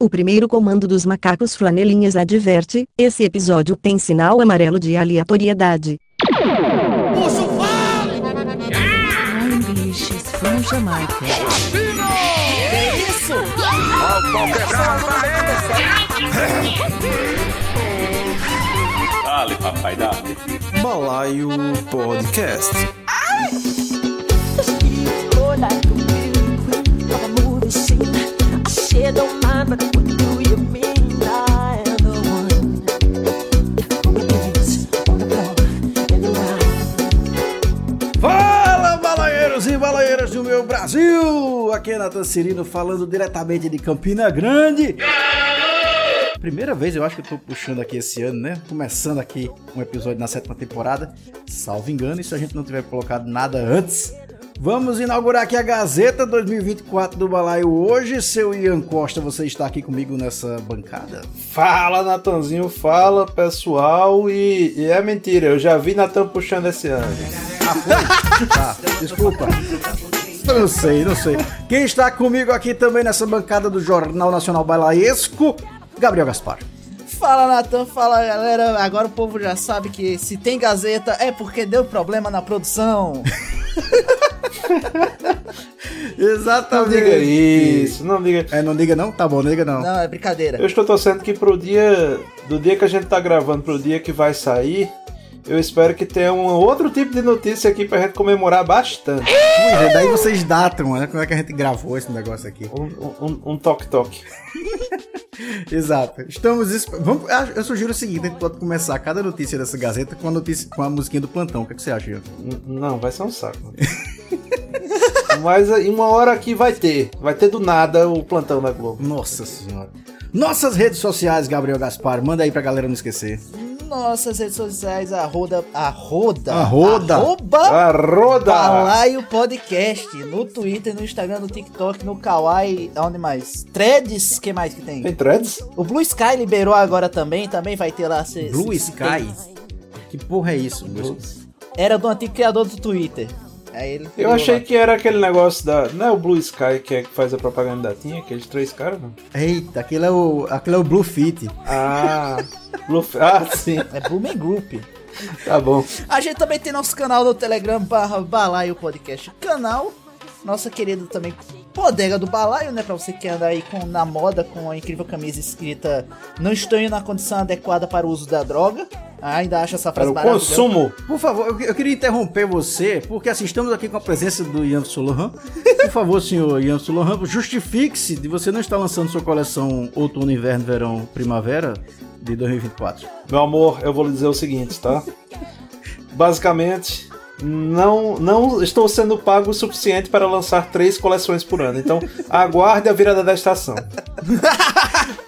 O primeiro comando dos macacos flanelinhas adverte, esse episódio tem sinal amarelo de aleatoriedade. Puxa, vale! Fale, papai, dá. Balaio Podcast. Ai! It don't mind, but what do you mean by the one? Only leaves on the floor and around. Fala, balaeiros e balaeiras do meu Brasil! Aqui é Nathan Cirino falando diretamente de Campina Grande. Primeira vez eu acho que eu tô puxando aqui esse ano, né? Começando aqui um episódio na 7ª temporada. Salvo engano, e se a gente não tiver colocado nada antes... Vamos inaugurar aqui a Gazeta 2024 do Balaio hoje. Seu Ian Costa, você está aqui comigo nessa bancada? Fala, Natanzinho, fala, pessoal. E é mentira, eu já vi Natan puxando esse ano. Ah, foi? Tá, desculpa. Não sei. Quem está comigo aqui também nessa bancada do Jornal Nacional Balaesco, Gabriel Gaspar. Fala, Natan, fala, galera. Agora o povo já sabe que se tem Gazeta é porque deu problema na produção. Exatamente. Não diga isso, não diga. É, não diga não? Tá bom, não diga não. Não, é brincadeira. Eu estou torcendo que do dia que a gente tá gravando pro dia que vai sair, eu espero que tenha um outro tipo de notícia aqui pra gente comemorar bastante. Pois é, daí vocês datam, né? Como é que a gente gravou esse negócio aqui? Um toque-toque. Exato. Eu sugiro o seguinte, a gente pode começar cada notícia dessa Gazeta com a musiquinha do Plantão. O que você acha, Gil? Não, vai ser um saco. Mas em uma hora aqui vai ter do nada o Plantão da Globo. Nossa senhora. Nossas redes sociais, Gabriel Gaspar, manda aí pra galera não esquecer. Nossas redes sociais, arroba Balaio Podcast, no Twitter, no Instagram, no TikTok, no Kawaii, onde mais? Threads, que mais que tem? Tem Threads? O Blue Sky liberou agora também vai ter lá. Blue Sky? Que porra é isso? Era do antigo criador do Twitter. Aí ele eu achei lá. Que era aquele negócio da... Não é o Blue Sky que é que faz a propaganda da TIM? Aqueles 3 caras, não? Eita, aquele é o Blue Fit. Ah, sim. É Blooming Group. Tá bom. A gente também tem nosso canal no Telegram /Balaio Podcast Canal. Nossa querida também Bodega do Balaio, né? Pra você que anda aí na moda com a incrível camisa escrita "Não estou na condição adequada para o uso da droga". Ainda acha essa frase barata? Consumo! Por favor, eu queria interromper você, porque assim, estamos aqui com a presença do Ian Solohan. Por favor, senhor Ian Solohan, justifique-se de você não estar lançando sua coleção outono, inverno, verão, primavera de 2024. Meu amor, eu vou lhe dizer o seguinte, tá? Basicamente... Não estou sendo pago o suficiente para lançar 3 coleções por ano. Então, aguarde a virada da estação.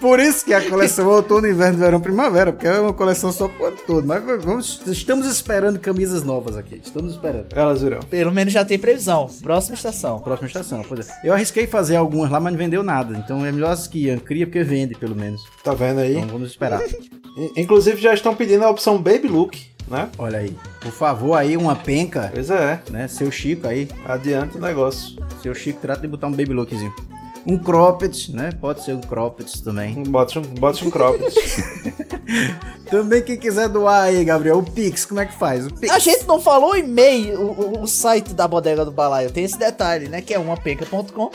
Por isso que a coleção outono, inverno, verão, primavera, porque é uma coleção só por ano todo. Mas estamos esperando camisas novas aqui. Estamos esperando. Elas virão. Pelo menos já tem previsão. Próxima estação. Pois é. Eu arrisquei fazer algumas lá, mas não vendeu nada. Então é melhor as que Ian cria, porque vende, pelo menos. Tá vendo aí? Então vamos esperar. Inclusive já estão pedindo a opção Baby Look. Né? Olha aí, por favor, aí uma penca. Pois é, né? Seu Chico aí, adianta o negócio. Seu Chico trata de botar um baby lookzinho. Um cropped, né? Pode ser um cropped também. Bota um cropped. Também quem quiser doar aí, Gabriel, o PIX, como é que faz? O PIX. A gente não falou e-mail, o site da Bodega do Balaio. Tem esse detalhe, né? Que é umapenca.com /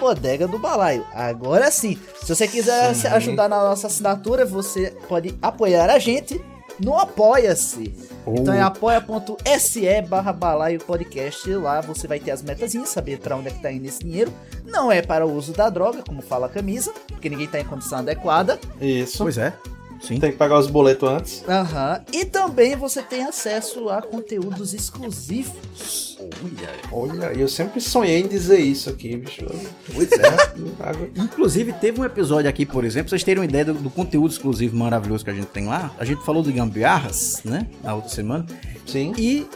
Bodega do Balaio. Agora sim, se você quiser ajudar na nossa assinatura, você pode apoiar a gente no Apoia.se. Então é apoia.se / Balaio Podcast. Lá você vai ter as metazinhas, saber pra onde é que tá indo esse dinheiro. Não é para o uso da droga, como fala a camisa, porque ninguém tá em condição adequada. Isso. Pois é. Sim. Tem que pagar os boletos antes. Aham. E também você tem acesso a conteúdos exclusivos. Olha, eu sempre sonhei em dizer isso aqui, bicho. Pois é. Inclusive, teve um episódio aqui, por exemplo, pra vocês terem uma ideia do conteúdo exclusivo maravilhoso que a gente tem lá. A gente falou de gambiarras, né? Na outra semana. Sim. E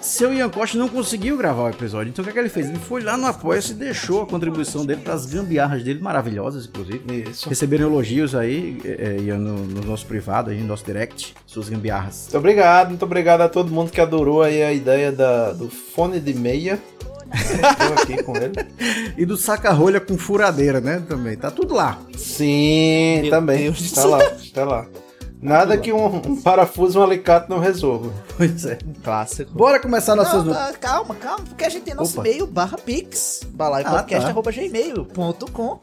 seu Ian Costa não conseguiu gravar o episódio. Então o que ele fez? Ele foi lá no Apoia-se e deixou a contribuição dele para as gambiarras dele, maravilhosas, inclusive. Isso. Receberam elogios aí, Ian, no nosso privado, aí, no nosso direct, suas gambiarras. Muito obrigado a todo mundo que adorou aí a ideia do fone de meia. Estou aqui com ele. E do saca-rolha com furadeira, né? Também. Tá tudo lá. Sim, meu também. Deus. Tá lá, tá lá. Nada que um parafuso e um alicate não resolva. Pois é. Clássico. Bora começar nossas... Calma, porque a gente tem nosso e-mail, /pix, balaipodcast@gmail.com.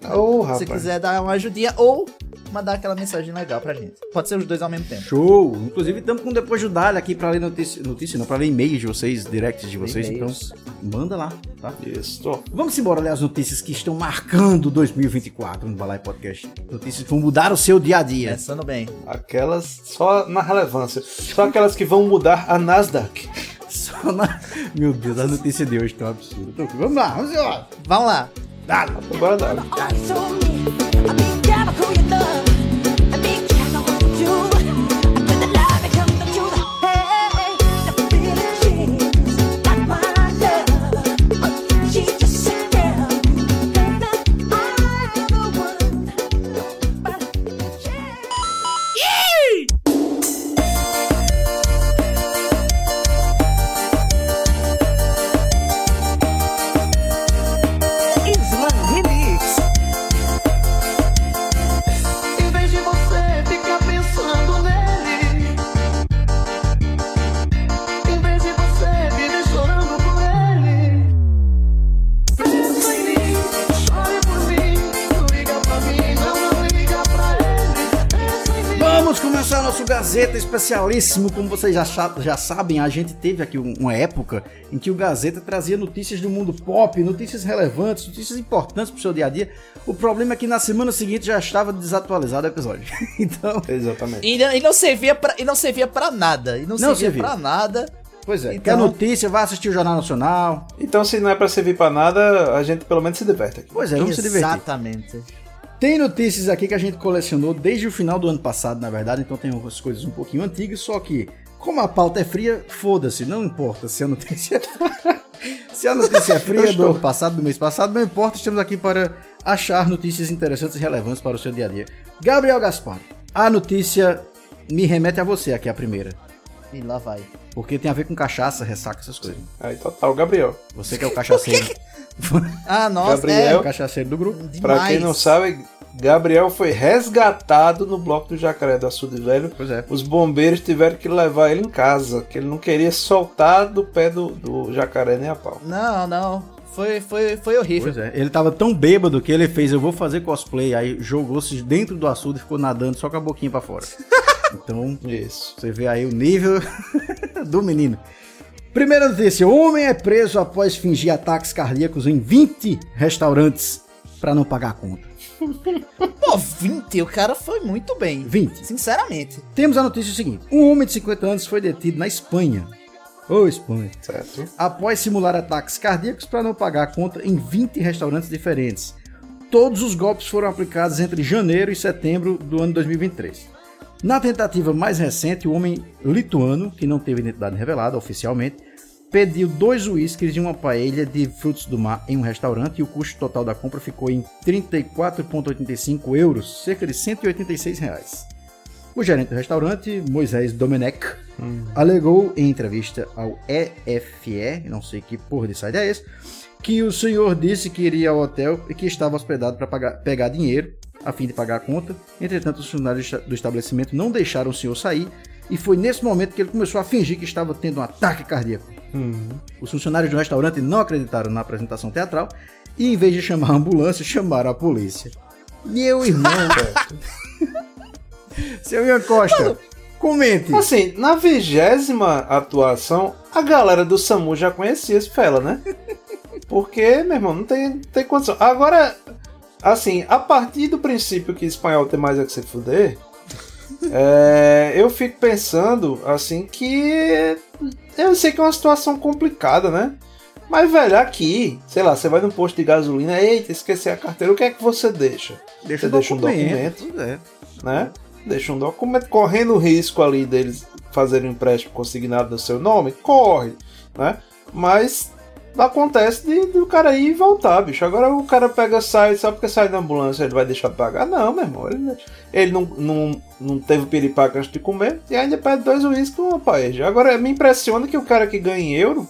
Se quiser dar uma ajudinha ou mandar aquela mensagem legal pra gente. Pode ser os dois ao mesmo tempo. Show! Inclusive, estamos com depois do Dália aqui pra ler notícia não, pra ler e-mails de vocês, directs de vocês. Então, manda lá, tá? Isso. Vamos embora ler as notícias que estão marcando 2024 no Balaio Podcast. Notícias que vão mudar o seu dia a dia. Pensando bem. Aquela só na relevância, só aquelas que vão mudar a Nasdaq. Só na... Meu Deus, as notícias de hoje estão absurdas. Então, vamos lá. Vamos lá. Bora. Gazeta especialíssimo, como vocês já sabem, a gente teve aqui uma época em que o Gazeta trazia notícias do mundo pop, notícias relevantes, notícias importantes pro seu dia a dia. O problema é que na semana seguinte já estava desatualizado o episódio. Então, exatamente. E não servia pra nada. Pois é, então, quer notícia, vai assistir o Jornal Nacional. Então, se não é pra servir pra nada, a gente pelo menos se diverte aqui. Pois é, vamos se divertir. Exatamente. Tem notícias aqui que a gente colecionou desde o final do ano passado, na verdade, então tem umas coisas um pouquinho antigas, só que, como a pauta é fria, foda-se, não importa se a notícia é fria do ano passado, do mês passado, não importa, estamos aqui para achar notícias interessantes e relevantes para o seu dia a dia. Gabriel Gaspar, a notícia me remete a você aqui, a primeira. E lá vai. Porque tem a ver com cachaça, ressaca, essas coisas. Aí, total, Gabriel. Você que é o cachaceiro. Ah, nossa, Gabriel, o cachaceiro do grupo. Demais. Pra quem não sabe, Gabriel foi resgatado no bloco do Jacaré do Açude Velho. Pois é. Os bombeiros tiveram que levar ele em casa, que ele não queria soltar do pé do jacaré nem a pau. Não. Foi horrível. Pois é. Ele tava tão bêbado que ele fez, eu vou fazer cosplay. Aí jogou-se dentro do açude e ficou nadando só com a boquinha pra fora. Então, isso. Você vê aí o nível do menino. Primeira notícia, homem é preso após fingir ataques cardíacos em 20 restaurantes pra não pagar a conta. Pô, 20? O cara foi muito bem. 20. Sinceramente. Temos a notícia seguinte. Um homem de 50 anos foi detido na Espanha. Espanha. Certo. Após simular ataques cardíacos pra não pagar a conta em 20 restaurantes diferentes. Todos os golpes foram aplicados entre janeiro e setembro do ano 2023. Na tentativa mais recente, o homem lituano, que não teve identidade revelada oficialmente, pediu 2 uísques e uma paella de frutos do mar em um restaurante e o custo total da compra ficou em 34,85€, cerca de R$186. O gerente do restaurante, Moisés Domenech, alegou em entrevista ao EFE, não sei que porra de site é esse, que o senhor disse que iria ao hotel e que estava hospedado para pegar dinheiro, a fim de pagar a conta. Entretanto, os funcionários do estabelecimento não deixaram o senhor sair e foi nesse momento que ele começou a fingir que estava tendo um ataque cardíaco. Os funcionários do restaurante não acreditaram na apresentação teatral e, em vez de chamar a ambulância, chamaram a polícia. Meu irmão, seu Ian Costa, mano, comente. Assim, na 20ª atuação, a galera do SAMU já conhecia esse fela, né? Porque, meu irmão, não tem condição. Agora... Assim, a partir do princípio que espanhol tem mais é que se fuder, eu fico pensando, assim, que... Eu sei que é uma situação complicada, né? Mas, velho, aqui, sei lá, você vai num posto de gasolina, eita, esqueci a carteira, o que é que você deixa? Deixa um documento, né? Deixa um documento, correndo o risco ali deles fazerem um empréstimo consignado no seu nome, corre, né? Mas... Acontece de o cara ir e voltar, bicho. Agora o cara pega, sai, só porque sai da ambulância ele vai deixar de pagar? Não, meu irmão. Ele não teve piripaca antes de comer e ainda pede 2 uísques com uma paella. Agora me impressiona que o cara que ganha em euro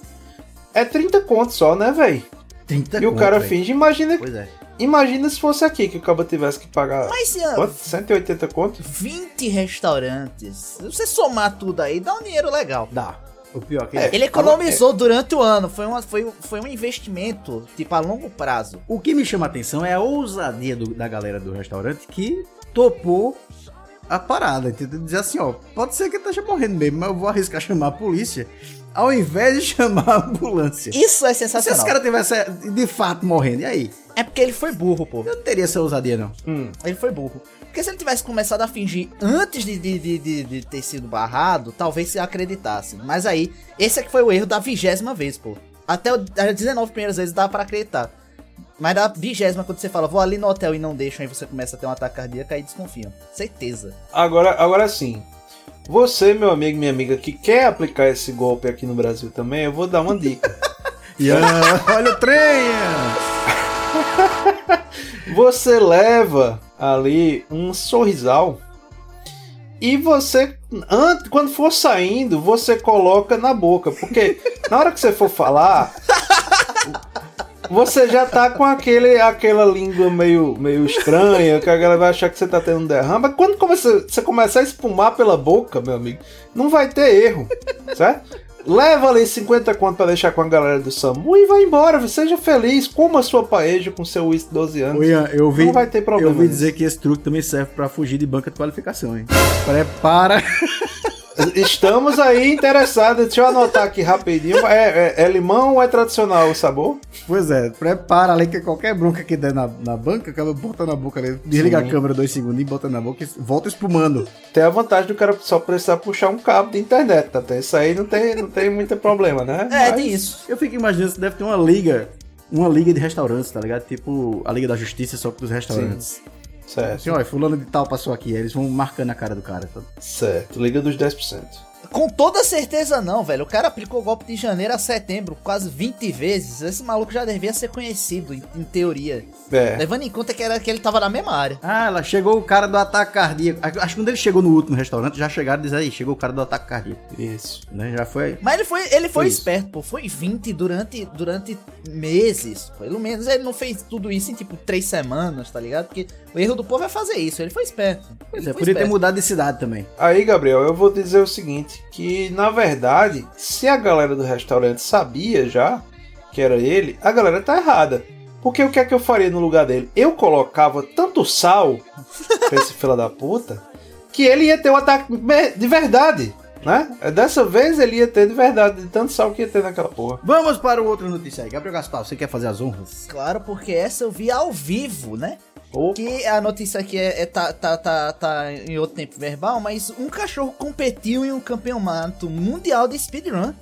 é 30 conto só, né, velho? 30 conto. E o cara finge, imagina. Pois é. Imagina se fosse aqui que o cabo tivesse que pagar. Mas, quanto? 180 conto? 20 restaurantes. Se você somar tudo aí, dá um dinheiro legal. Dá. O pior que ele economizou durante o ano. Foi um investimento, tipo, a longo prazo. O que me chama a atenção é a ousadia da galera do restaurante que topou a parada. Dizer assim, ó, pode ser que ele esteja morrendo mesmo, mas eu vou arriscar chamar a polícia. Ao invés de chamar a ambulância. Isso é sensacional. Se esse cara tivesse de fato morrendo, e aí? É porque ele foi burro, pô. Eu não teria essa ousadia, não. Ele foi burro. Porque se ele tivesse começado a fingir antes de ter sido barrado, talvez se acreditasse. Mas aí, esse é que foi o erro da 20ª vez, pô. Até as 19 primeiras vezes dava pra acreditar. Mas da 20ª, quando você fala, vou ali no hotel e não deixam, aí você começa a ter um ataque cardíaco e desconfia. Certeza. Agora sim. Você, meu amigo, minha amiga, que quer aplicar esse golpe aqui no Brasil também, eu vou dar uma dica. Olha o trem! Você leva ali um sorrisal e você, quando for saindo, você coloca na boca. Porque na hora que você for falar, você já tá com aquela língua meio estranha, que a galera vai achar que você tá tendo um derrame. Mas quando você começar a espumar pela boca, meu amigo, não vai ter erro, certo? Leva ali 50 conto pra deixar com a galera do SAMU e vai embora, seja feliz, coma a sua paeja com seu uísque 12 anos. Ian, não vai ter problema. Eu ouvi dizer que esse truque também serve pra fugir de banca de qualificação, hein? Prepara... Estamos aí interessados. Deixa eu anotar aqui rapidinho. É limão ou é tradicional o sabor? Pois é, prepara ali que qualquer bronca que der na banca, acaba botando na boca ali. Desliga a câmera 2 segundos e bota na boca e volta espumando. Tem a vantagem do cara só precisar puxar um cabo de internet, tá? Isso aí não tem muito problema, né? É, tem isso. Eu fico imaginando que deve ter uma liga de restaurantes, tá ligado? Tipo a Liga da Justiça, só que dos restaurantes. Sim. Certo. Assim, olha, fulano de tal passou aqui, aí eles vão marcando a cara do cara. Tá? Certo, liga dos 10%. Com toda certeza não, velho. O cara aplicou o golpe de janeiro a setembro quase 20 vezes. Esse maluco já devia ser conhecido, em teoria. É. Levando em conta que ele tava na mesma área. Ah, ela chegou o cara do ataque cardíaco. Acho que quando ele chegou no último restaurante, já chegaram e disseram aí, chegou o cara do ataque cardíaco. Isso. Né? Já foi. Mas ele foi esperto, pô. Foi 20 durante meses. Pelo menos ele não fez tudo isso em tipo 3 semanas, tá ligado? Porque o erro do povo é fazer isso. Ele foi esperto. Pois é, podia ter mudado de cidade também. Aí, Gabriel, eu vou dizer o seguinte. Que, na verdade, se a galera do restaurante sabia já que era ele, a galera tá errada. Porque o que é que eu faria no lugar dele? Eu colocava tanto sal pra esse fila da puta que ele ia ter um ataque de verdade, né? Dessa vez ele ia ter de verdade, de tanto sal que ia ter naquela porra. Vamos para o outro notícia aí. Gabriel Gaspar, você quer fazer as honras? Claro, porque essa eu vi ao vivo, né? Opa. Que a notícia aqui tá em outro tempo verbal, mas um cachorro competiu em um campeonato mundial de speedrun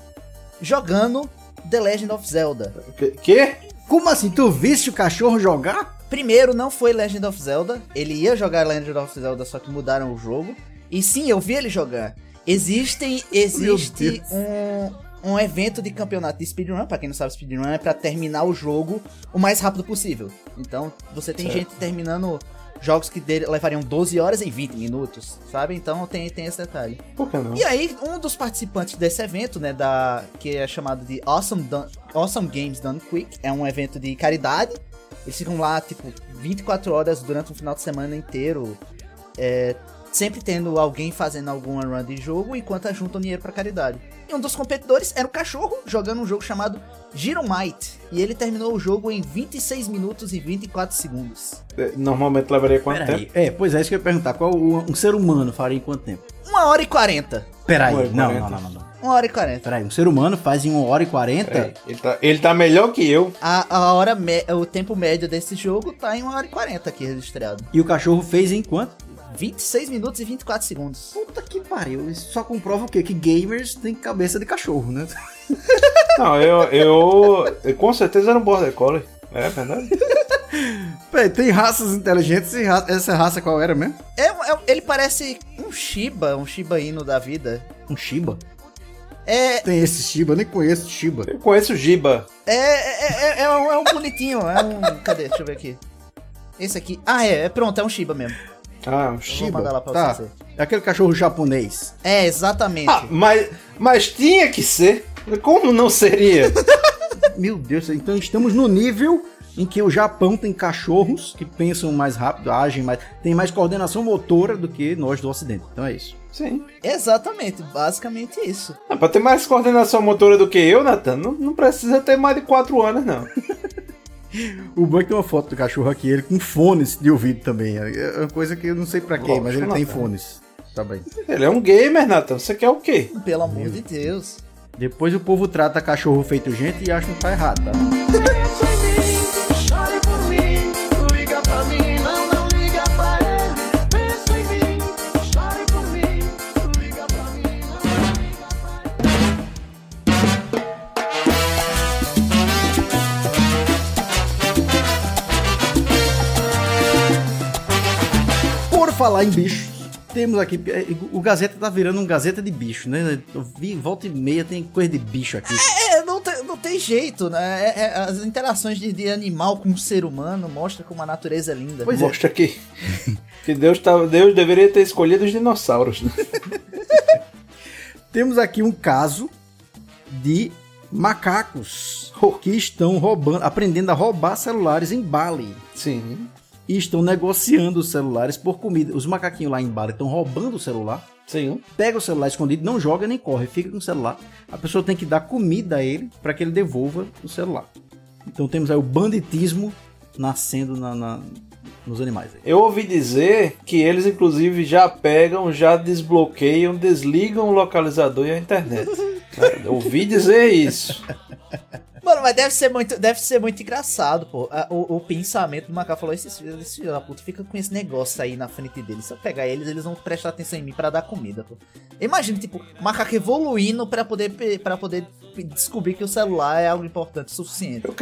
jogando The Legend of Zelda. Quê? Como assim? Tu viste o cachorro jogar? Primeiro, não foi Legend of Zelda. Ele ia jogar Legend of Zelda, só que mudaram o jogo. E sim, eu vi ele jogar. Existe um evento de campeonato de speedrun, pra quem não sabe, speedrun é pra terminar o jogo o mais rápido possível. Então, você tem gente terminando jogos que levariam 12 horas em 20 minutos, sabe? Então, tem esse detalhe. Por que não? E aí, um dos participantes desse evento, né, que é chamado de Awesome Games Done Quick, é um evento de caridade. Eles ficam lá, tipo, 24 horas durante um final de semana inteiro, sempre tendo alguém fazendo alguma run de jogo, enquanto juntam dinheiro pra caridade. E um dos competidores era o cachorro, jogando um jogo chamado Giromite. E ele terminou o jogo em 26 minutos e 24 segundos. Normalmente levaria quanto tempo? Aí. Pois é, isso que eu ia perguntar. Qual um ser humano faria em quanto tempo? 1h40. Peraí, não. 1h40. Peraí, um ser humano faz em 1h40? Ele tá melhor que eu. O tempo médio desse jogo tá em 1h40 aqui registrado. E o cachorro fez em quanto? 26 minutos e 24 segundos. Puta que pariu. Isso só comprova o quê? Que gamers têm cabeça de cachorro, né? Não, eu com certeza era um border collie. É verdade. Peraí, tem raças inteligentes e essa raça qual era mesmo? Ele parece um Shiba Inu da vida. Um Shiba? Tem esse Shiba, eu nem conheço Shiba. Eu conheço o Giba. É um bonitinho, Cadê? Deixa eu ver aqui. Esse aqui. Pronto, é um Shiba mesmo. Ah, um Shiba, tá. É aquele cachorro japonês. É, exatamente. Ah, mas tinha que ser. Como não seria? Meu Deus, então estamos no nível em que o Japão tem cachorros que pensam mais rápido, agem mais, tem mais coordenação motora do que nós do Ocidente. Então é isso. Sim. Exatamente, basicamente isso. É, pra ter mais coordenação motora do que eu, Nathan, não precisa ter mais de 4 anos, não. O Buck tem uma foto do cachorro aqui, ele com fones de ouvido também. É uma coisa que eu não sei pra quê, mas ele tem fones. Tá bem. Ele é um gamer, Nathan. Você quer o quê? Pelo amor de Deus. Depois o povo trata cachorro feito gente e acha que não tá errado, tá? Por falar em bichos, temos aqui, o Gazeta tá virando um Gazeta de bicho, né? Eu vi, volta e meia tem coisa de bicho aqui. Não tem jeito, né? As interações de animal com o ser humano mostra como a natureza é linda. Pois mostra que Deus deveria ter escolhido os dinossauros. Né? Temos aqui um caso de macacos que estão aprendendo a roubar celulares em Bali. Sim. E estão negociando os celulares por comida. Os macaquinhos lá em Bali estão roubando o celular. Sim. Pega o celular escondido, não joga nem corre, fica com o celular. A pessoa tem que dar comida a ele para que ele devolva o celular. Então temos aí o banditismo nascendo nos animais. Aí. Eu ouvi dizer que eles, inclusive, já pegam, já desbloqueiam, desligam o localizador e a internet. Eu ouvi dizer isso. Mano, mas deve ser muito engraçado, pô. O pensamento do macaco falou: esses filhos da puta ficam com esse negócio aí na frente deles. Se eu pegar eles, eles vão prestar atenção em mim pra dar comida, pô. Imagina, tipo, macaco evoluindo pra poder descobrir que o celular é algo importante o suficiente. Eu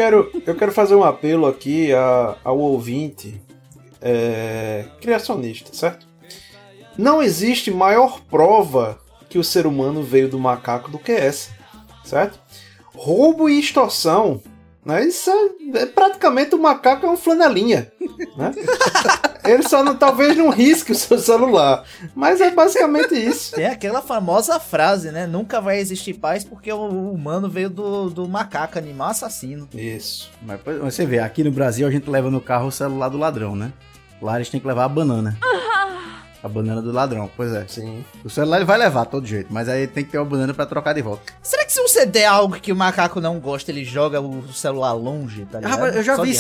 quero fazer um apelo aqui ao ouvinte criacionista, certo? Não existe maior prova que o ser humano veio do macaco do que essa, certo? Roubo e extorsão, né? Isso é praticamente o macaco é um flanelinha, né? Ele só talvez não risque o seu celular, mas é basicamente isso. É aquela famosa frase, né? Nunca vai existir paz porque o humano veio do macaco, animal assassino. Isso. Mas você vê, aqui no Brasil a gente leva no carro o celular do ladrão, né? Lá eles têm que levar a banana. A banana do ladrão, pois é. Sim. O celular ele vai levar, todo jeito, mas aí tem que ter uma banana pra trocar de volta. Será que se você der algo que o macaco não gosta, ele joga o celular longe, tá ligado? Rapaz, eu já vi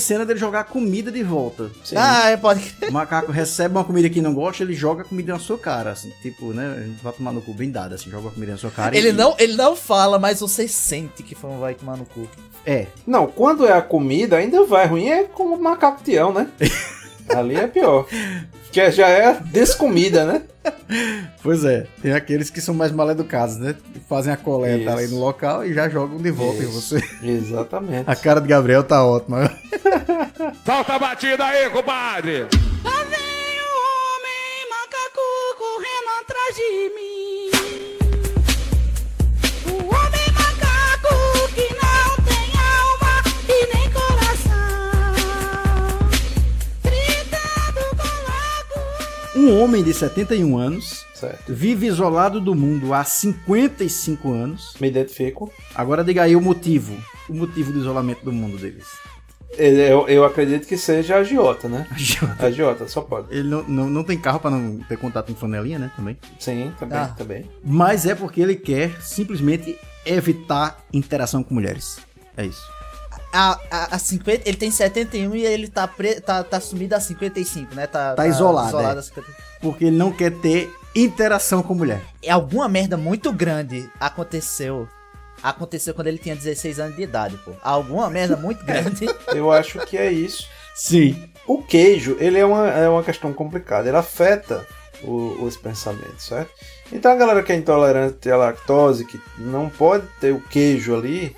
cenas dele jogar comida de volta. Sim. Ah, pode. O macaco recebe uma comida que não gosta, ele joga a comida na sua cara, assim, tipo, né, vai tomar no cu bem dado, assim, joga a comida na sua cara. Ele não fala, mas você sente que vai tomar no cu. É. Não, quando é a comida, ainda vai ruim, é como o macaco Tião, né? Ali é pior. Que já é descomida, né? Pois é, tem aqueles que são mais mal educados, né? Fazem a coleta ali no local e já jogam de volta em você. Exatamente. A cara de Gabriel tá ótima. Solta a batida aí, compadre! Lá vem o homem macaco correndo atrás de mim. O homem macaco que não tem alma e nem Um homem de 71 anos, certo, vive isolado do mundo há 55 anos. Me identifico. Agora diga aí o motivo do isolamento do mundo deles. Eu acredito que seja agiota, né? Agiota, só pode. Ele não tem carro pra não ter contato com flanelinha, né? Também. Sim, também. Mas é porque ele quer simplesmente evitar interação com mulheres. É isso. A 50, ele tem 71 e ele tá sumido a 55, né? Tá isolado a 50. Porque ele não quer ter interação com mulher. Alguma merda muito grande aconteceu quando ele tinha 16 anos de idade, pô. Alguma merda muito grande. Eu acho que é isso. Sim. O queijo, ele é uma questão complicada. Ele afeta os pensamentos, certo? Então a galera que é intolerante à lactose, que não pode ter o queijo ali,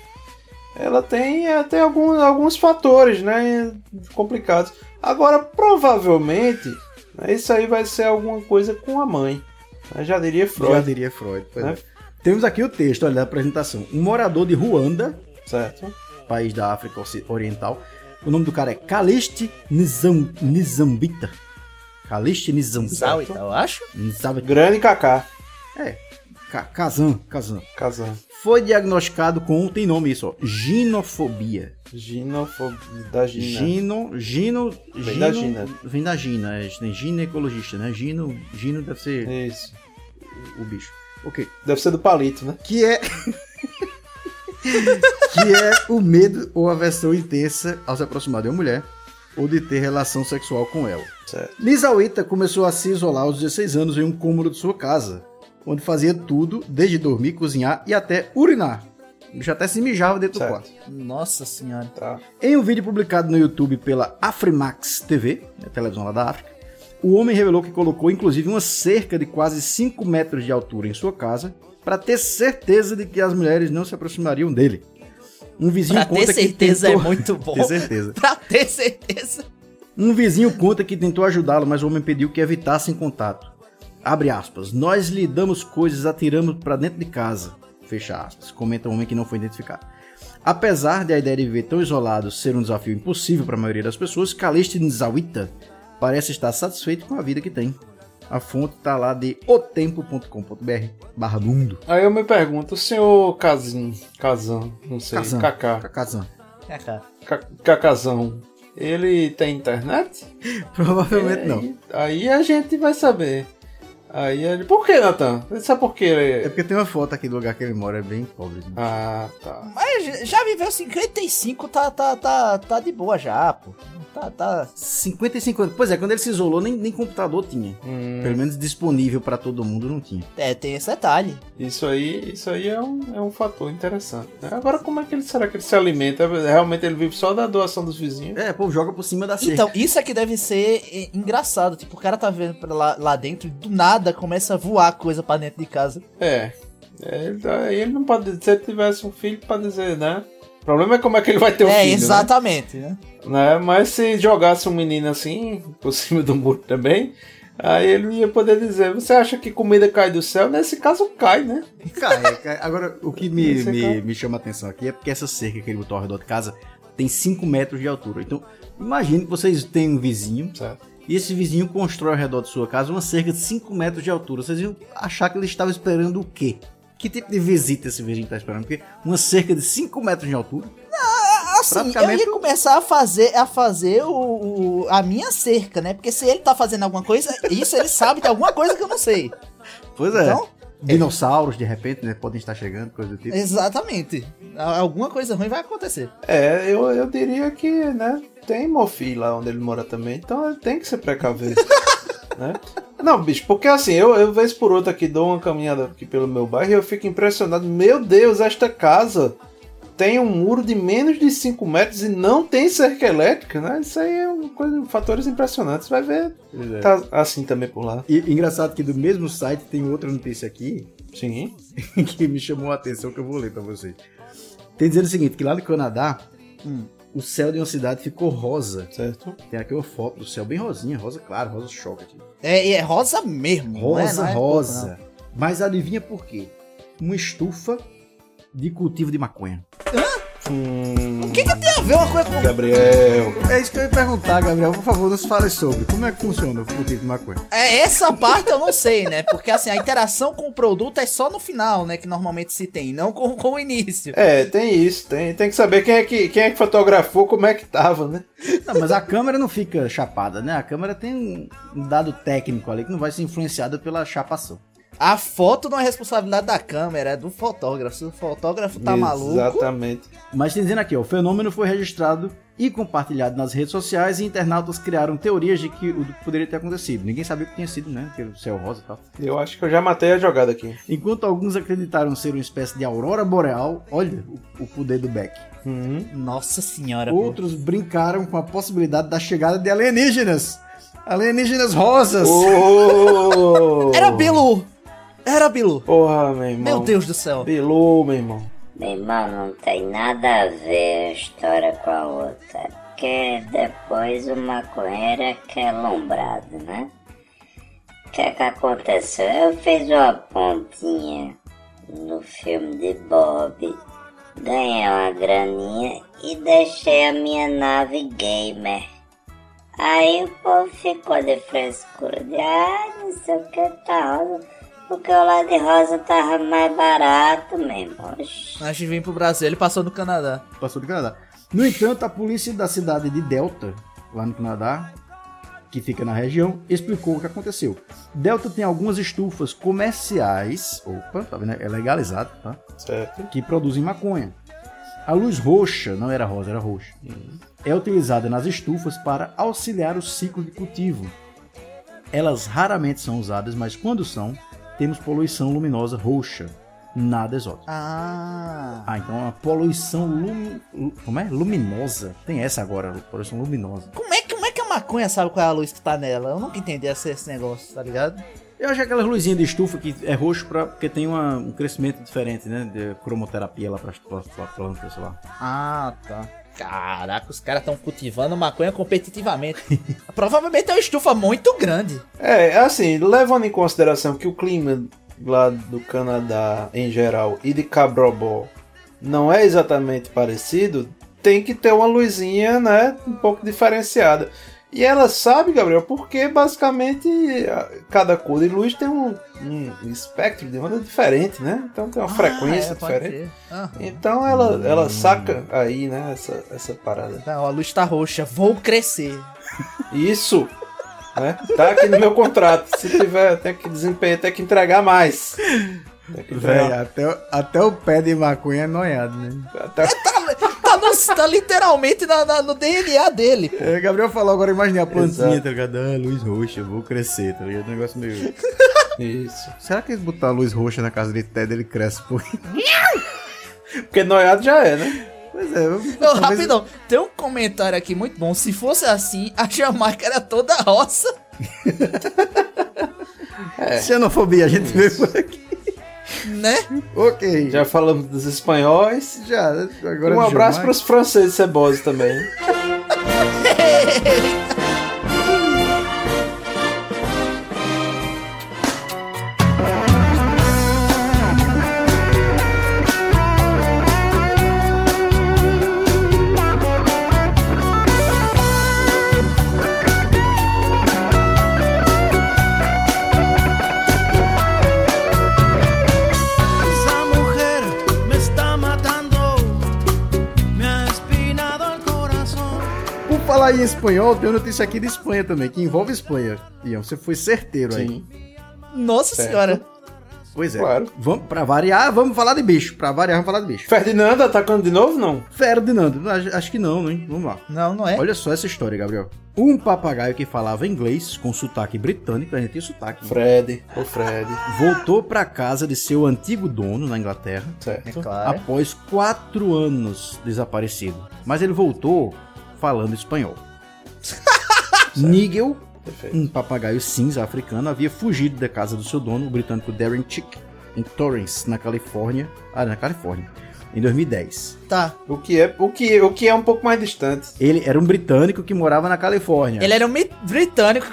ela tem até alguns fatores, né, complicados. Agora, provavelmente, né, isso aí vai ser alguma coisa com a mãe. Né? Já diria Freud. Né? É. Temos aqui o texto, olha, da apresentação. Um morador de Ruanda, certo, país da África Oriental. O nome do cara é Caliste Nizambita. Caliste Nizambita, eu acho. Nizambita. Grande Kaká. É. Kazan. Foi diagnosticado com, tem nome isso, ó, ginofobia. Ginofobia da Gina. Vem da Gina. Vem da Gina, tem ginecologista, né? Gino deve ser... É isso. O bicho. Ok. Deve ser do palito, né? Que é... que é o medo ou aversão intensa ao se aproximar de uma mulher ou de ter relação sexual com ela. Certo. Nizambita começou a se isolar aos 16 anos em um cômodo de sua casa, onde fazia tudo, desde dormir, cozinhar e até urinar. Já até se mijava dentro do quarto. Nossa senhora. Tá. Em um vídeo publicado no YouTube pela Afrimax TV, a televisão lá da África, o homem revelou que colocou inclusive uma cerca de quase 5 metros de altura em sua casa para ter certeza de que as mulheres não se aproximariam dele. Um vizinho pra conta ter certeza que tentou... é muito bom. Ter certeza. Pra ter certeza. Um vizinho conta que tentou ajudá-lo, mas o homem pediu que evitassem contato. Abre aspas. Nós lhe damos coisas, atiramos pra dentro de casa. Fecha aspas. Comenta um homem que não foi identificado. Apesar de a ideia de viver tão isolado ser um desafio impossível para a maioria das pessoas, Caliste Nizambita parece estar satisfeito com a vida que tem. A fonte tá lá de otempo.com.br/mundo. Aí eu me pergunto, o senhor Kazan, não sei, Kazan, ele tem internet? Provavelmente aí, não. Aí a gente vai saber. Aí ele, por que, Nathan? Ele sabe por que ele... É porque tem uma foto aqui do lugar que ele mora, é bem pobre. Gente. Ah, tá. Mas já viveu 55, tá de boa já, pô. Tá. 55 anos. Pois é, quando ele se isolou, nem computador tinha. Pelo menos disponível pra todo mundo não tinha. É, tem esse detalhe. Isso aí é um fator interessante. Né? Agora, como é que será que ele se alimenta? Realmente ele vive só da doação dos vizinhos? É, pô, joga por cima da cerca. Então, isso aqui deve ser engraçado. Tipo, o cara tá vendo lá dentro e do nada começa a voar coisa pra dentro de casa. Ele não pode dizer, se ele tivesse um filho pra dizer, né? O problema é como é que ele vai ter um filho, exatamente, né? Mas se jogasse um menino assim, por cima do muro também, aí ele ia poder dizer, você acha que comida cai do céu? Nesse caso, cai, né? Cai. Agora, o que me chama a atenção aqui é porque essa cerca que ele botou ao redor de casa tem 5 metros de altura. Então, imagine que vocês têm um vizinho, certo. E esse vizinho constrói ao redor de sua casa uma cerca de 5 metros de altura. Vocês iam achar que ele estava esperando o quê? Que tipo de visita esse vizinho tá esperando? Porque uma cerca de 5 metros de altura... Não, assim, praticamente... eu ia começar a fazer a minha cerca, né? Porque se ele tá fazendo alguma coisa, isso ele sabe de alguma coisa que eu não sei. Pois é. Então, dinossauros, de repente, né? Podem estar chegando, coisa do tipo. Exatamente. Alguma coisa ruim vai acontecer. Eu diria que, né? Tem Mofi lá onde ele mora também, então ele tem que se precaver. Né? Não, bicho, porque assim, eu vez por outra aqui dou uma caminhada aqui pelo meu bairro e eu fico impressionado. Meu Deus, esta casa tem um muro de menos de 5 metros e não tem cerca elétrica, né? Isso aí é uma coisa, fatores impressionantes. Vai ver, tá assim também por lá. E engraçado que do mesmo site tem outra notícia aqui. Sim. Que me chamou a atenção, que eu vou ler pra vocês. Tem dizendo o seguinte, que lá no Canadá... O céu de uma cidade ficou rosa. Certo. Tem aqui uma foto do céu bem rosinha, rosa claro, rosa chocolate. É rosa mesmo. Rosa. Mas adivinha por quê? Uma estufa de cultivo de maconha. Hã? O que tem a ver uma coisa com... Gabriel. É isso que eu ia perguntar, Gabriel. Por favor, nos fale sobre. Como é que funciona o cultivo de maconha? Essa parte eu não sei, né? Porque assim, a interação com o produto é só no final, né? Que normalmente se tem, não com o início. É, tem isso. Tem que saber quem é que fotografou, como é que tava, né? Não, mas a câmera não fica chapada, né? A câmera tem um dado técnico ali que não vai ser influenciada pela chapação. A foto não é responsabilidade da câmera, é do fotógrafo. Se o fotógrafo tá maluco... Exatamente. Mas tem dizendo aqui, ó, o fenômeno foi registrado e compartilhado nas redes sociais e internautas criaram teorias de que o poderia ter acontecido. Ninguém sabia o que tinha sido, né? Que era o céu rosa e tal. Eu acho que eu já matei a jogada aqui. Enquanto alguns acreditaram ser uma espécie de aurora boreal, olha o poder do Beck. Nossa senhora. Outros brincaram com a possibilidade da chegada de alienígenas rosas. Oh. Era Bilu. Era Bilu. Porra, meu irmão. Meu Deus do céu. Bilu, meu irmão. Meu irmão, não tem nada a ver a história com a outra. Porque depois o maconheiro é que é lombrado, né? O que é que aconteceu? Eu fiz uma pontinha no filme de Bob. Ganhei uma graninha e deixei a minha nave gamer. Aí o povo ficou de frescura. Ah, não sei o que tá rolando. Porque o lá de rosa tava mais barato mesmo. A gente veio pro Brasil, ele passou no Canadá. Passou do Canadá. No entanto, a polícia da cidade de Delta, lá no Canadá, que fica na região, explicou o que aconteceu. Delta tem algumas estufas comerciais, opa, tá vendo? É legalizado, tá? Certo. Que produzem maconha. A luz roxa, não era rosa, era roxa, é utilizada nas estufas para auxiliar o ciclo de cultivo. Elas raramente são usadas, mas quando são, temos poluição luminosa roxa. Nada exótico. Ah, então é uma poluição luminosa. Tem essa agora, poluição luminosa. Como é que a maconha sabe qual é a luz que tá nela? Eu nunca entendi esse negócio, tá ligado? Eu acho aquelas luzinhas de estufa que é roxo porque tem um crescimento diferente, né? De cromoterapia lá pra planta, sei lá. Ah, tá. Caraca, os caras estão cultivando maconha competitivamente. Provavelmente é uma estufa muito grande. É, assim, levando em consideração que o clima lá do Canadá em geral e de Cabrobó não é exatamente parecido, tem que ter uma luzinha, né, um pouco diferenciada. E ela sabe, Gabriel, porque basicamente cada cor de luz tem um espectro de onda diferente, né? Então tem uma frequência diferente. Uhum. Então ela saca aí, né, essa parada. Não, a luz tá roxa, vou crescer. Isso! Né? Tá aqui no meu contrato. Se tiver, tem que desempenhar, tem que entregar mais. Véi, até o pé de maconha é noiado, né? Tá literalmente no DNA dele. Pô. É, Gabriel falou, agora imaginei a plantinha, exato. Tá ligado? Ah, luz roxa, eu vou crescer, tá ligado? Um negócio meio. Isso. Será que eles botaram a luz roxa na casa de Ted, ele cresce, pô? Porque noiado já é, né? Pois é, não, rapidão, tem um comentário aqui muito bom. Se fosse assim, a Jamaica era toda roça. Xenofobia, a gente veio por aqui. Né? Ok. Já falamos dos espanhóis. Já, agora um abraço para os franceses cebosos também. Em espanhol, tem uma notícia aqui de Espanha também, que envolve Espanha. Ian, você foi certeiro. Sim. Aí. Nossa certo. Senhora. Pois é. Claro. Vamos, pra variar, vamos falar de bicho. Pra variar, vamos falar de bicho. Ferdinando atacando de novo, não? Ferdinando, acho que não, hein? Vamos lá. Não, não é. Olha só essa história, Gabriel. Um papagaio que falava inglês, com sotaque britânico, a gente tem sotaque. Fred, o Fred. Voltou pra casa de seu antigo dono na Inglaterra. Certo. É claro. Após 4 anos desaparecido. Mas ele voltou falando espanhol. Nigel, um papagaio cinza africano, havia fugido da casa do seu dono, o britânico Darren Chick, em Torrance, na Califórnia, em 2010. Tá. O que é um pouco mais distante. Ele era um britânico que morava na Califórnia. Ele era um britânico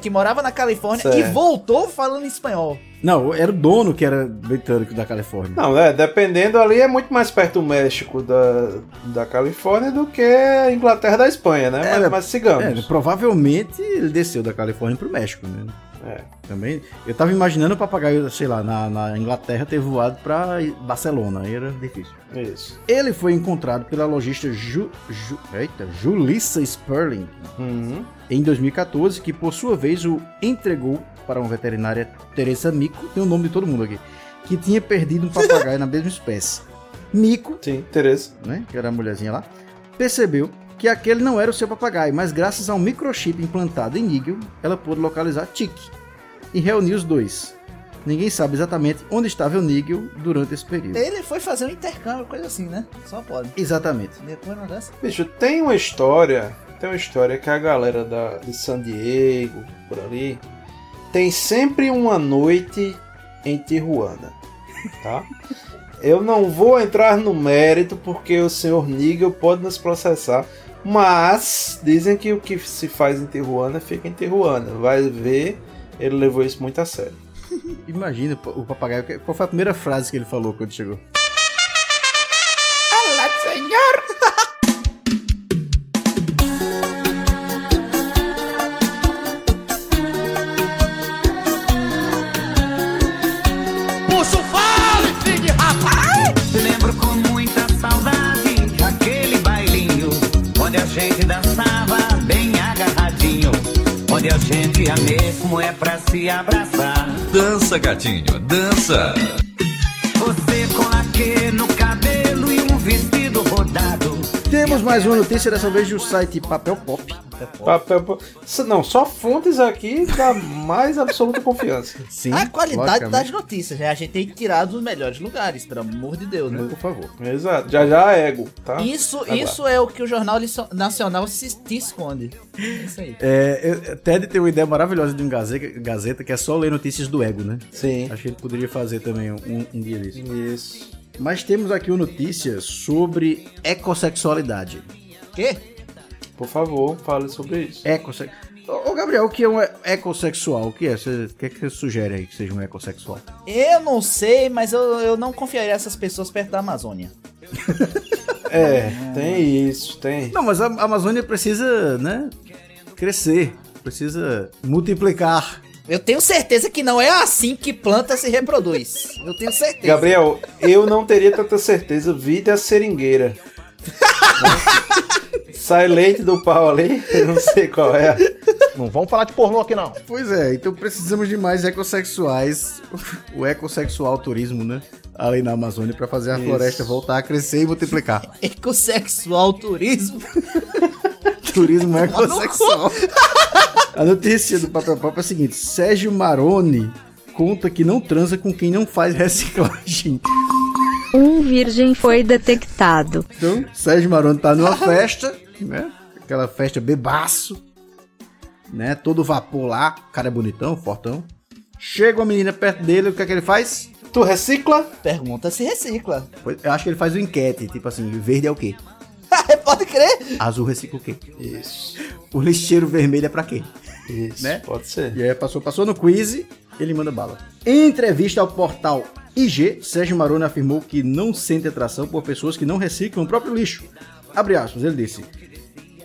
que morava na Califórnia, certo, e voltou falando espanhol. Não, era o dono que era britânico da Califórnia. Não, né? Dependendo ali, é muito mais perto do México da Califórnia do que a Inglaterra da Espanha, né? É, mas sigamos. É, provavelmente ele desceu da Califórnia pro México, né? É. Também, eu tava imaginando o papagaio, sei lá, na Inglaterra ter voado pra Barcelona, aí era difícil. Isso. Ele foi encontrado pela lojista Julissa Sperling, em 2014, que por sua vez o entregou para uma veterinária, Teresa Mico, tem o nome de todo mundo aqui, que tinha perdido um papagaio na mesma espécie. Mico, sim, Teresa, né, que era a mulherzinha lá, percebeu que aquele não era o seu papagaio, mas graças a um microchip implantado em Nigel, ela pôde localizar Chick e reuniu os dois. Ninguém sabe exatamente onde estava o Nigel durante esse período. Ele foi fazer um intercâmbio, coisa assim, né? Só pode. Exatamente. Depois não dá assim. Bicho, tem uma história que a galera de San Diego, por ali, tem sempre uma noite em Tijuana, tá? Eu não vou entrar no mérito porque o senhor Nigel pode nos processar, mas dizem que o que se faz em Tijuana fica em Tijuana. Vai ver, ele levou isso muito a sério. Imagina o papagaio, qual foi a primeira frase que ele falou quando chegou? Olá, senhor! dia mesmo é pra se abraçar. Dança, gatinho, dança. Você com laque no cabelo e um vestido rodado. Temos mais uma notícia, dessa vez do site Papel Pop. Papel Pop. Não, só fontes aqui da mais absoluta confiança. Sim, a qualidade das notícias, né? A gente tem que tirar dos melhores lugares, pelo amor de Deus, né? Por favor. Exato. Já já é ego, tá? Isso é o que o Jornal Nacional se esconde. Isso aí. Ted tem uma ideia maravilhosa de um Gazeta que é só ler notícias do ego, né? Sim. Acho que ele poderia fazer também um dia disso. Isso. Mas temos aqui uma notícia sobre ecossexualidade. Quê? Por favor, fale sobre isso. Ô Gabriel, o que é um ecossexual? O que é? O que é que você sugere aí que seja um ecossexual? Eu não sei, mas eu não confiaria essas pessoas perto da Amazônia. Tem isso, tem. Não, mas a Amazônia precisa, né, crescer, precisa multiplicar. Eu tenho certeza que não é assim que planta se reproduz. Eu tenho certeza. Gabriel, eu não teria tanta certeza. Vida seringueira. Sai leite do pau ali, eu não sei qual é. Não vamos falar de pornô aqui, não. Pois é, então precisamos de mais ecossexuais. O ecossexual turismo, né? Ali na Amazônia, pra fazer a floresta voltar a crescer e multiplicar. Ecossexual turismo? Turismo ecossexual. A notícia do Papel Pop é a seguinte: Sérgio Maroni conta que não transa com quem não faz reciclagem. Um virgem foi detectado. Então, Sérgio Maroni tá numa festa, né? Aquela festa bebaço, né? Todo vapor lá, o cara é bonitão, fortão. Chega uma menina perto dele, o que é que ele faz? Tu recicla? Pergunta se recicla. Eu acho que ele faz uma enquete, tipo assim, verde é o quê? Pode crer. Azul recicla o quê? Isso. O lixeiro vermelho é pra quê? Isso, né? Pode ser. E aí passou no quiz, ele manda bala. Em entrevista ao portal IG, Sérgio Maroni afirmou que não sente atração por pessoas que não reciclam o próprio lixo. Abre aspas, ele disse: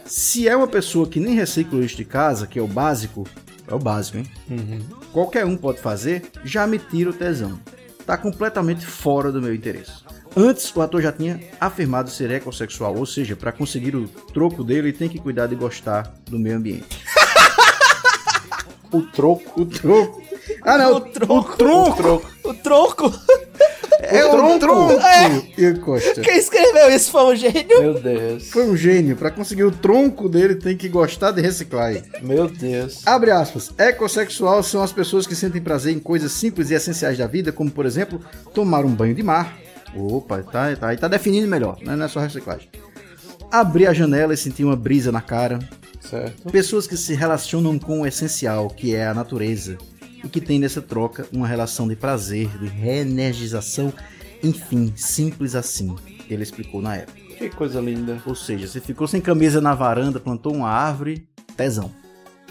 se é uma pessoa que nem recicla o lixo de casa, que é o básico, hein? Uhum. Qualquer um pode fazer, já me tira o tesão. Tá completamente fora do meu interesse. Antes, o ator já tinha afirmado ser ecossexual, ou seja, para conseguir o troco dele, tem que cuidar de gostar do meio ambiente. O troco. Ah, não, o troco. É o tronco. Ian Costa. Quem escreveu isso foi um gênio? Meu Deus. Foi um gênio. Pra conseguir o tronco dele, tem que gostar de reciclagem. Meu Deus. Abre aspas. Ecossexual são as pessoas que sentem prazer em coisas simples e essenciais da vida, como, por exemplo, tomar um banho de mar. Opa, tá definindo melhor, né? Não é só reciclagem. Abrir a janela e sentir uma brisa na cara. Certo. Pessoas que se relacionam com o essencial, que é a natureza. E que tem nessa troca uma relação de prazer, de reenergização, enfim, simples assim, ele explicou na época. Que coisa linda. Ou seja, você ficou sem camisa na varanda, plantou uma árvore, tesão.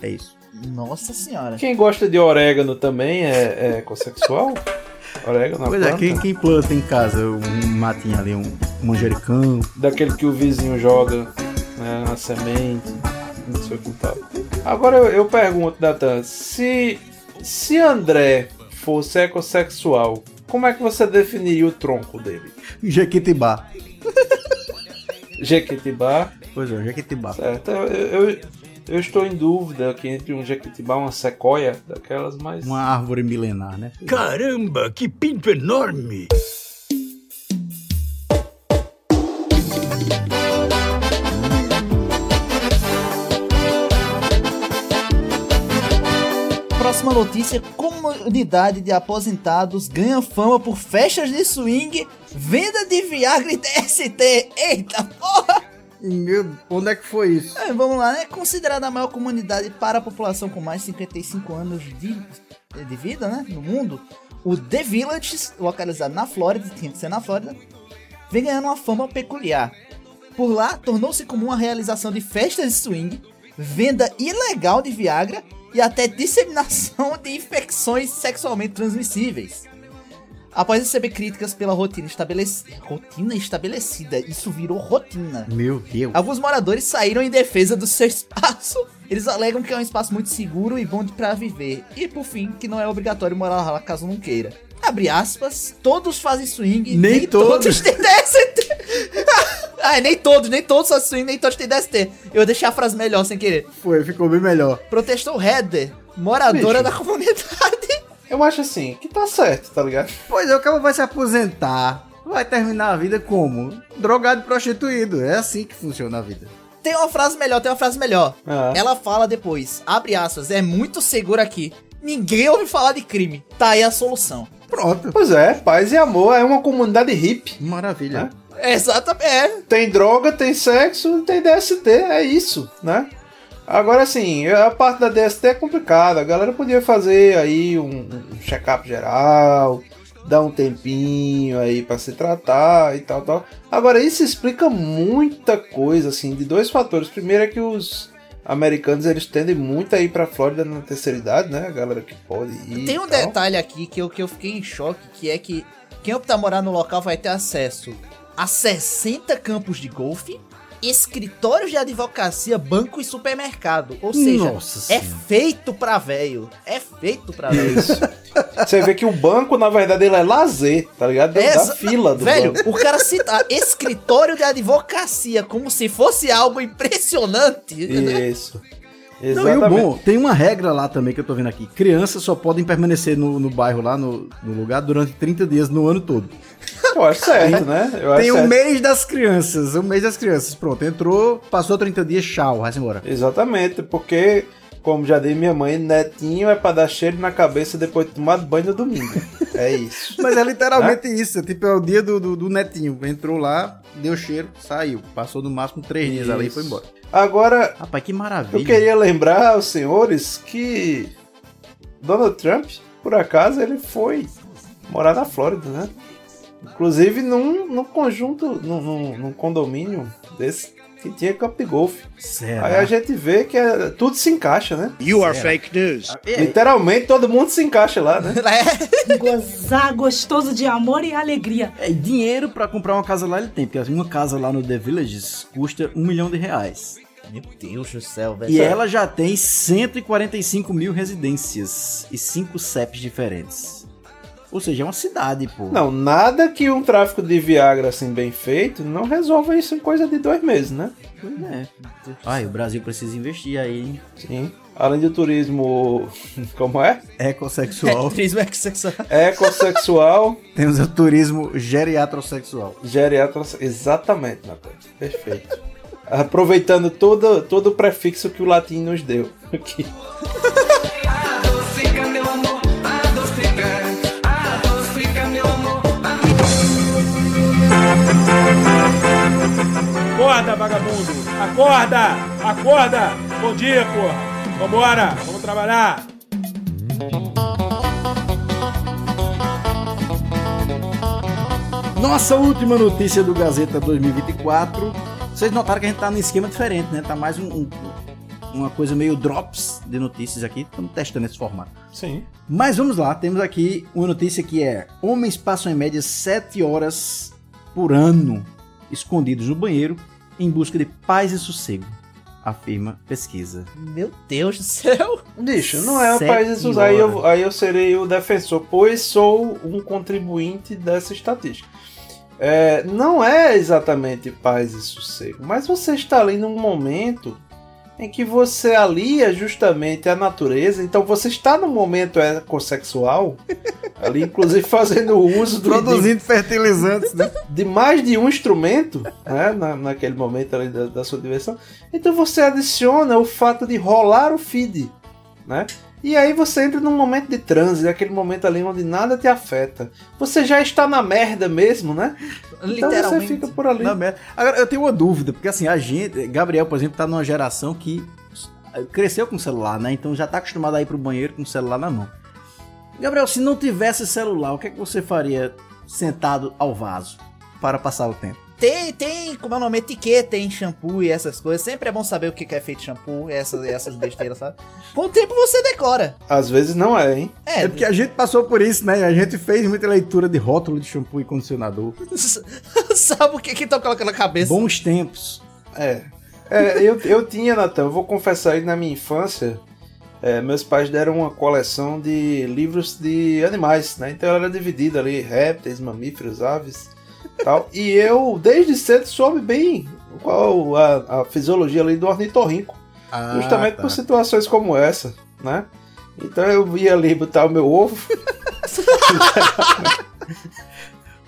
É isso. Nossa senhora. Quem gosta de orégano também é ecossexual? Orégano na planta? Pois é, quem planta em casa um matinho ali, um manjericão. Daquele que o vizinho joga, né, na semente, no seu quintal. Agora eu pergunto, Nathan, se André fosse ecossexual, como é que você definiria o tronco dele? Jequitibá. Jequitibá? Pois é, Jequitibá. Certo. Eu estou em dúvida aqui entre um jequitibá e uma sequoia daquelas, mas... Uma árvore milenar, né? Caramba, que pinto enorme! Próxima notícia: comunidade de aposentados ganha fama por festas de swing, venda de Viagra e DST. Eita porra! Onde é que foi isso? Vamos lá, né? Considerada a maior comunidade para a população com mais de 55 anos de vida, né? No mundo, o The Villages, localizado na Flórida, tinha que ser na Flórida, vem ganhando uma fama peculiar. Por lá, tornou-se comum a realização de festas de swing, venda ilegal de Viagra e até disseminação de infecções sexualmente transmissíveis. Após receber críticas pela rotina estabelecida, isso virou rotina. Meu Deus. Alguns moradores saíram em defesa do seu espaço. Eles alegam que é um espaço muito seguro e bom pra viver. E, por fim, que não é obrigatório morar lá caso não queira. Abre aspas, todos fazem swing. Nem todos têm DST. Ah, nem todos fazem swing, nem todos têm DST. Eu deixei a frase melhor sem querer. Ficou bem melhor. Protestou o header moradora da comunidade. Eu acho assim, que tá certo, tá ligado? Pois é, o cara vai se aposentar, vai terminar a vida como? Drogado e prostituído, é assim que funciona a vida. Tem uma frase melhor, Ah. Ela fala depois, abre aspas, é muito seguro aqui, ninguém ouve falar de crime, tá aí a solução. Pronto. Pois é, paz e amor, é uma comunidade hippie. Maravilha. É? Exatamente. É. Tem droga, tem sexo, tem DST, é isso, né? Agora assim, a parte da DST é complicada, a galera podia fazer aí um check-up geral, dar um tempinho aí pra se tratar e tal, tal. Agora isso explica muita coisa, assim, de dois fatores. Primeiro é que os americanos, eles tendem muito a ir pra Flórida na terceira idade, né? A galera que pode ir. Tem um detalhe aqui que eu fiquei em choque, que é que quem optar morar no local vai ter acesso a 60 campos de golfe, escritórios de advocacia, banco e supermercado. Ou seja, nossa, é feito pra velho. É feito pra velho. Você vê que o banco, na verdade, ele é lazer, tá ligado? É da fila do velho, banco. O cara cita escritório de advocacia como se fosse algo impressionante. Isso. Exatamente. Não, e o bom, tem uma regra lá também que eu tô vendo aqui. Crianças só podem permanecer no bairro lá, no lugar, durante 30 dias no ano todo. Eu acho certo, né? Tem o mês das crianças, Pronto, entrou, passou 30 dias, tchau, vai-se embora. Exatamente, porque, como já dei minha mãe, netinho é pra dar cheiro na cabeça depois de tomar banho no domingo. É isso. Mas é literalmente isso, tipo, é o dia do netinho. Entrou lá, deu cheiro, saiu. Passou no máximo 3 dias ali e foi embora. Agora, rapaz, que maravilha. Eu queria lembrar aos senhores que Donald Trump, por acaso, ele foi morar na Flórida, né? Inclusive num conjunto, num condomínio desse que tinha campo de golfe. Será? Aí a gente vê que tudo se encaixa, né? You are fake news. Literalmente todo mundo se encaixa lá, né? Gozar gostoso de amor e alegria. É, dinheiro pra comprar uma casa lá ele tem, porque uma casa lá no The Villages custa R$1 milhão. Meu Deus do céu, velho. E ela já tem 145 mil residências e 5 CEPs diferentes. Ou seja, é uma cidade, pô. Não, nada que um tráfico de Viagra, assim, bem feito, não resolva isso em coisa de 2 meses, né? Pois é. Ai, o Brasil precisa investir aí, hein? Sim. Além do turismo... Como é? Ecossexual. Turismo ecossexual. Ecossexual. Temos o turismo geriatrosexual. Exatamente, Nathan. Perfeito. Aproveitando todo o prefixo que o latim nos deu aqui. Acorda, vagabundo! Acorda! Acorda! Bom dia, porra! Vambora! Vamos trabalhar! Nossa última notícia do Gazeta 2024. Vocês notaram que a gente tá num esquema diferente, né? Tá mais uma coisa meio drops de notícias aqui. Estamos testando esse formato. Sim. Mas vamos lá. Temos aqui uma notícia que é... Homens passam em média 7 horas por ano escondidos no banheiro em busca de paz e sossego, afirma pesquisa. Meu Deus do céu! Bicho, não é o país isso. Aí eu serei o defensor, pois sou um contribuinte dessa estatística. É, não é exatamente paz e sossego, mas você está ali num momento em que você alia justamente a natureza, então você está num momento ecossexual, ali inclusive fazendo uso... Produzindo fertilizantes, né? De mais de um instrumento, né? Naquele momento ali da sua diversão. Então você adiciona o fato de rolar o feed, né? E aí você entra num momento de transe, aquele momento ali onde nada te afeta. Você já está na merda mesmo, né? Então você fica por ali. Na merda. Agora, eu tenho uma dúvida, porque assim, a gente, Gabriel, por exemplo, está numa geração que cresceu com o celular, né? Então já está acostumado a ir pro banheiro com o celular na mão. Gabriel, se não tivesse celular, o que é que você faria sentado ao vaso para passar o tempo? Tem, como é o nome, etiqueta, tem shampoo e essas coisas. Sempre é bom saber o que é feito shampoo, essas besteiras, sabe? Com o tempo você decora. Às vezes não é, hein? É porque a gente passou por isso, né? A gente fez muita leitura de rótulo de shampoo e condicionador. Sabe o que estão colocando na cabeça? Bons tempos. Eu tinha, Nathan, eu vou confessar aí, na minha infância, meus pais deram uma coleção de livros de animais, né? Então ela era dividida ali, répteis, mamíferos, aves... Tal. E eu, desde cedo, soube bem qual a fisiologia ali do ornitorrinco. Justamente por situações como essa, né? Então eu ia ali botar o meu ovo.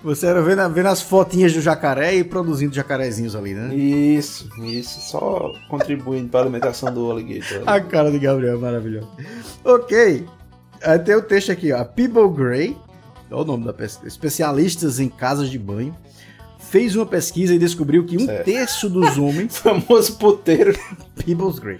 Você era vendo as fotinhas do jacaré e produzindo jacarezinhos ali, né? Isso. Só contribuindo para a alimentação do alligator. A cara de Gabriel é maravilhosa. Ok. Aí tem o texto aqui, ó. People Gray, é o nome da pesquisa, especialistas em casas de banho, fez uma pesquisa e descobriu que um terço dos homens... famoso puteiro. People's Grey.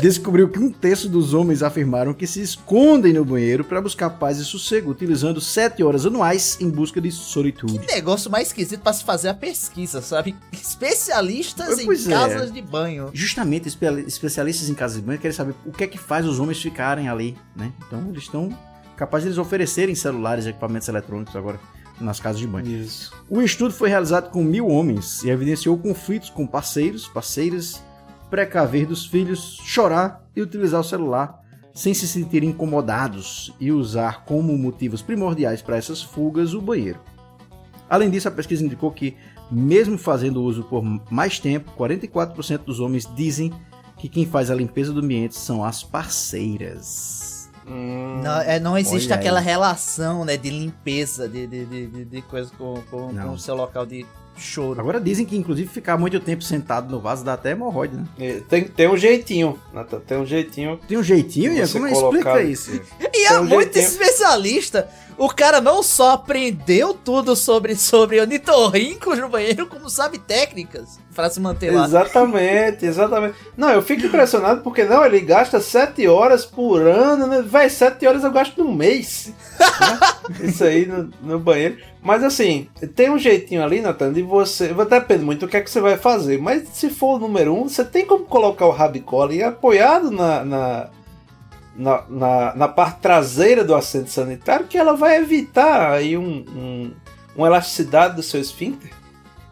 Descobriu que um terço dos homens afirmaram que se escondem no banheiro para buscar paz e sossego, utilizando 7 horas anuais em busca de solitude. Que negócio mais esquisito para se fazer a pesquisa, sabe? Especialistas em casas de banho. Justamente, especialistas em casas de banho querem saber o que é que faz os homens ficarem ali, né? Então, eles estão capazes de eles oferecerem celulares e equipamentos eletrônicos agora nas casas de banho. Isso. O estudo foi realizado com 1.000 homens e evidenciou conflitos com parceiros, parceiras, precaver dos filhos, chorar e utilizar o celular sem se sentir incomodados e usar como motivos primordiais para essas fugas o banheiro. Além disso, a pesquisa indicou que, mesmo fazendo uso por mais tempo, 44% dos homens dizem que quem faz a limpeza do ambiente são as parceiras. Não existe aquela relação, né, de limpeza, de coisa com o seu local de choro. Agora dizem que, inclusive, ficar muito tempo sentado no vaso dá até hemorroide, né? Tem um jeitinho, Nathan, tem um jeitinho. Tem um jeitinho? Ian, como explica isso? E é muito especialista. O cara não só aprendeu tudo sobre ornitorrincos no banheiro, como sabe técnicas para se manter lá. Exatamente. Não, eu fico impressionado porque ele gasta 7 horas por ano, né? Véi, 7 horas eu gasto no mês. Né? Isso aí no banheiro. Mas assim, tem um jeitinho ali, Nathan, de você... Depende muito do que é que você vai fazer, mas se for o número 1, você tem como colocar o rabicolo e apoiado na parte traseira do assento sanitário, que ela vai evitar aí uma elasticidade do seu esfíncter,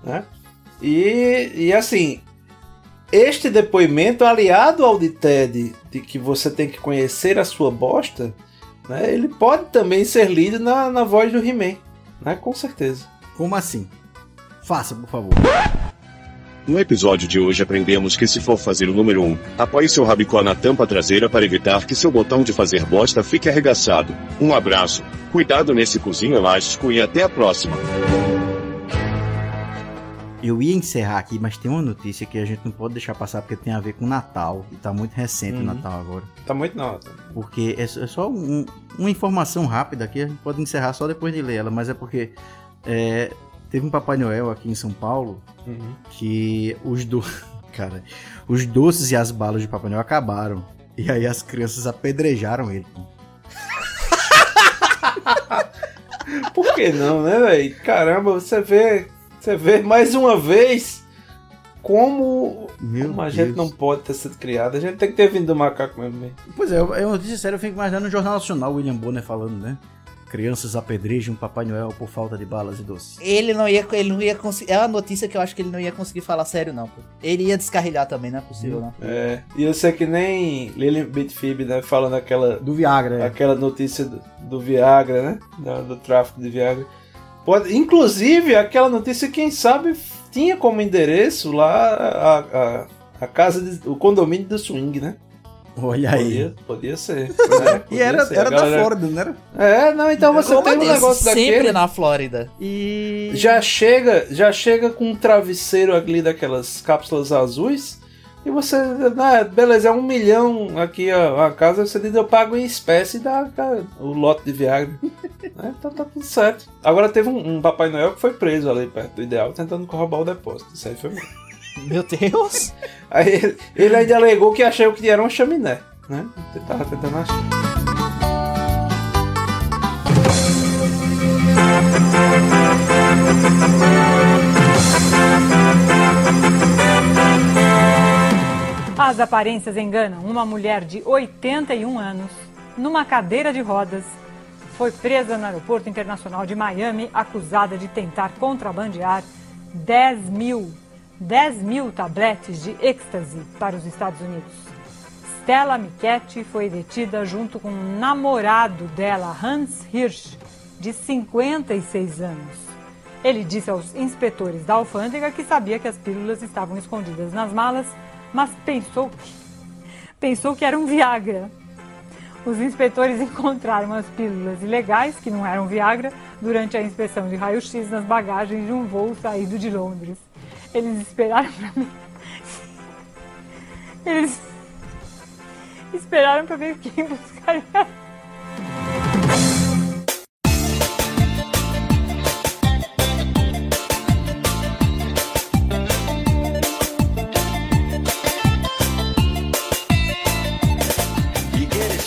né? E assim, este depoimento aliado ao de Ted, de que você tem que conhecer a sua bosta, né, ele pode também ser lido na voz do He-Man, né? Com certeza. Como assim? Faça, por favor. No episódio de hoje aprendemos que, se for fazer o número 1, apoie seu rabicó na tampa traseira para evitar que seu botão de fazer bosta fique arregaçado. Um abraço, cuidado nesse cozinho elástico e até a próxima. Eu ia encerrar aqui, mas tem uma notícia que a gente não pode deixar passar porque tem a ver com o Natal. E tá muito recente o Natal agora. Tá muito nota. Porque é só uma informação rápida aqui, a gente pode encerrar só depois de ler ela, mas é porque... Teve um Papai Noel aqui em São Paulo que os doces e as balas de Papai Noel acabaram. E aí as crianças apedrejaram ele. Por que não, né, velho? Caramba, você vê mais uma vez como a gente não pode ter sido criado. A gente tem que ter vindo do macaco mesmo. Pois é, eu disse sério, eu fico imaginando no Jornal Nacional o William Bonner falando, né? Crianças apedrejam Papai Noel por falta de balas e doces. Ele não ia conseguir. É uma notícia que eu acho que ele não ia conseguir falar sério, não. Pô. Ele ia descarrilhar também, não é possível, não. É. E eu sei que nem Lilian Bitfib, né? Falando aquela. Do Viagra, aquela notícia do Viagra, né? Do tráfico de Viagra. Inclusive, aquela notícia, quem sabe, tinha como endereço lá a casa, o condomínio do swing, né? Olha aí. Podia ser. Podia ser. Era da Flórida, não era? Então você tem um negócio daquele. Sempre na Flórida. E... Já chega com um travesseiro ali daquelas cápsulas azuis e você... beleza, é 1 milhão aqui a casa, você diz, eu pago em espécie e dá o lote de Viagra. Então tá tudo certo. Agora teve um Papai Noel que foi preso ali perto do ideal, tentando roubar o depósito. Isso aí foi muito. Meu Deus! Aí, ele ainda alegou que achou que era uma chaminé, né? Ele tava tentando achar. As aparências enganam. Uma mulher de 81 anos, numa cadeira de rodas, foi presa no Aeroporto Internacional de Miami, acusada de tentar contrabandear 10 mil tabletes de êxtase para os Estados Unidos. Stella Michetti foi detida junto com o namorado dela, Hans Hirsch, de 56 anos. Ele disse aos inspetores da alfândega que sabia que as pílulas estavam escondidas nas malas, mas pensou que era um Viagra. Os inspetores encontraram as pílulas ilegais, que não eram Viagra, durante a inspeção de raio-x nas bagagens de um voo saído de Londres. Eles esperaram pra mim... Eles esperaram pra ver quem buscaria...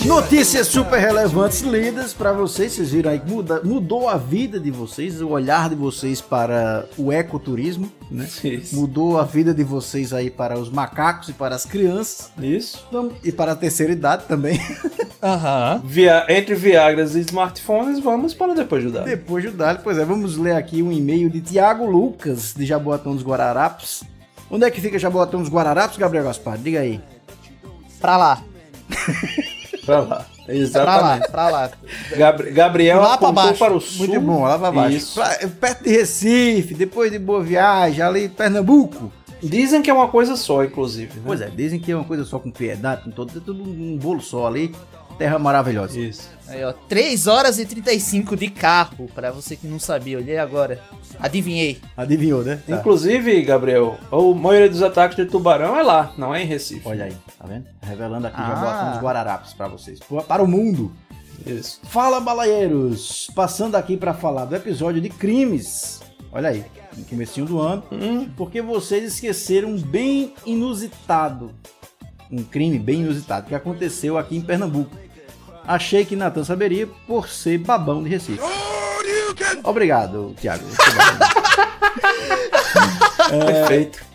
Notícias super relevantes lidas para vocês. Vocês viram aí que mudou a vida de vocês, o olhar de vocês para o ecoturismo, né? Isso. Mudou a vida de vocês aí para os macacos e para as crianças. Isso. E para a terceira idade também. Aham. Entre Viagras e smartphones, vamos para Depois do Dali. Depois do Dali, pois é. Vamos ler aqui um e-mail de Tiago Lucas, de Jaboatão dos Guararapes. Onde é que fica Jaboatão dos Guararapes, Gabriel Gaspar? Diga aí. Pra lá. Pra lá, exatamente. Pra lá. Gabriel lá apontou pra baixo. Para o sul. Muito bom, lá pra baixo. Perto de Recife, depois de Boa Viagem, ali em Pernambuco. Dizem que é uma coisa só, inclusive. Né? Pois é, dizem que é uma coisa só, com piedade, com tudo um bolo só ali. Terra maravilhosa. Isso. Aí, ó, 3 horas e 35 de carro, pra você que não sabia. Olhei agora. Adivinhei. Adivinhou, né? Tá. Inclusive, Gabriel, a maioria dos ataques de tubarão é lá, não é em Recife. Olha aí, tá vendo? Revelando aqui Jaboatão dos Guararapes pra vocês. Para o mundo. Isso. Fala, balaieiros. Passando aqui pra falar do episódio de crimes. Olha aí, no comecinho do ano. Porque vocês esqueceram um bem inusitado. Um crime bem inusitado que aconteceu aqui em Pernambuco. Achei que Nathan saberia por ser babão de Recife. Obrigado, Thiago.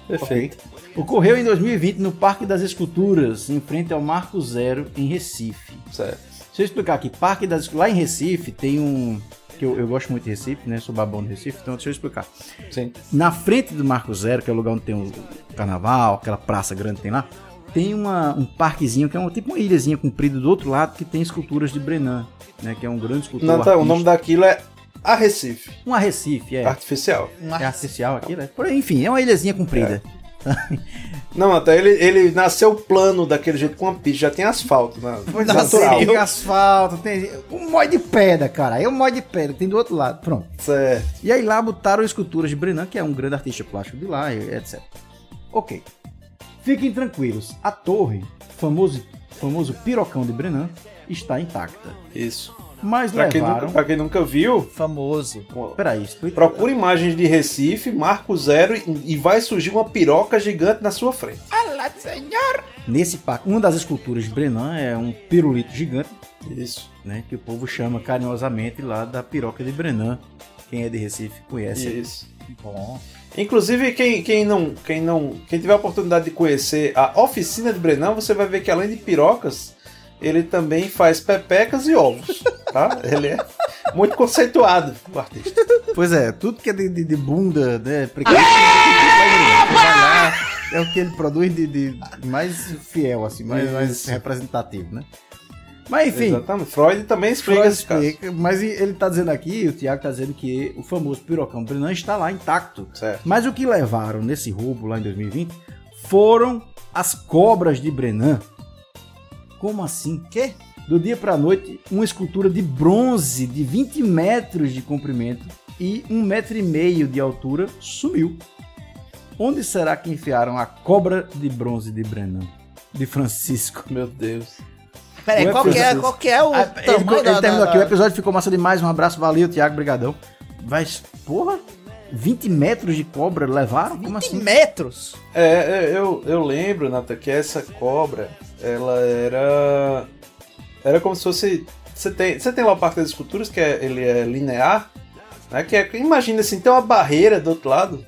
Perfeito. Ocorreu em 2020 no Parque das Esculturas, em frente ao Marco Zero, em Recife. Certo. Deixa eu explicar aqui. Parque das Esculturas, lá em Recife, tem um... que eu gosto muito de Recife, né? Sou babão de Recife, então deixa eu explicar. Sim. Na frente do Marco Zero, que é o lugar onde tem o carnaval, aquela praça grande que tem lá, tem um parquezinho, que é tipo uma ilhazinha comprida do outro lado, que tem esculturas de Brennand, né? Que é um grande escultor artista. O nome daquilo é Arrecife. Um Arrecife, é. Artificial. É artificial aquilo, é. Enfim, é uma ilhazinha comprida. É. Não, até ele nasceu plano daquele jeito com uma pista, já tem asfalto, né? Natural. Tem asfalto, tem um molho de pedra, cara. É um molho de pedra, tem do outro lado, pronto. Certo. E aí lá botaram esculturas de Brennand, que é um grande artista plástico de lá, etc. Ok. Fiquem tranquilos, a torre, famoso pirocão de Brennand, está intacta. Isso. Mas pra quem nunca viu... Famoso. Peraí, explica. Procura imagens de Recife, Marco Zero e vai surgir uma piroca gigante na sua frente. Alá, senhor! Nesse parque, uma das esculturas de Brennand é um pirulito gigante. Isso. Né, que o povo chama carinhosamente lá da piroca de Brennand. Quem é de Recife conhece. Isso. Bom. Inclusive, quem tiver a oportunidade de conhecer a oficina de Brennand, você vai ver que além de pirocas, ele também faz pepecas e ovos, tá? Ele é muito conceituado, o artista. Pois é, tudo que é de bunda, né? É o que ele produz de mais fiel, assim, mais representativo, né? Mas enfim. Exatamente. Freud também explica. Mas ele tá dizendo aqui, o Tiago tá dizendo que o famoso pirocão Brennand está lá intacto. Certo. Mas o que levaram nesse roubo lá em 2020 foram as cobras de Brennand. Como assim? Quê? Do dia pra noite, uma escultura de bronze de 20 metros de comprimento e 1,5 metro de altura sumiu. Onde será que enfiaram a cobra de bronze de Brennand? De Francisco. Meu Deus. Peraí, qual que é o tamanho ele terminou aqui, o episódio ficou massa demais, um abraço, valeu, Thiago, brigadão. Mas, porra, 20 metros de cobra levaram? 20 Como assim? Metros? É, eu lembro, Nathan, que essa cobra, ela era como se fosse... Você tem lá o Parque das Esculturas, que ele é linear, né? Que é, imagina assim, tem uma barreira do outro lado,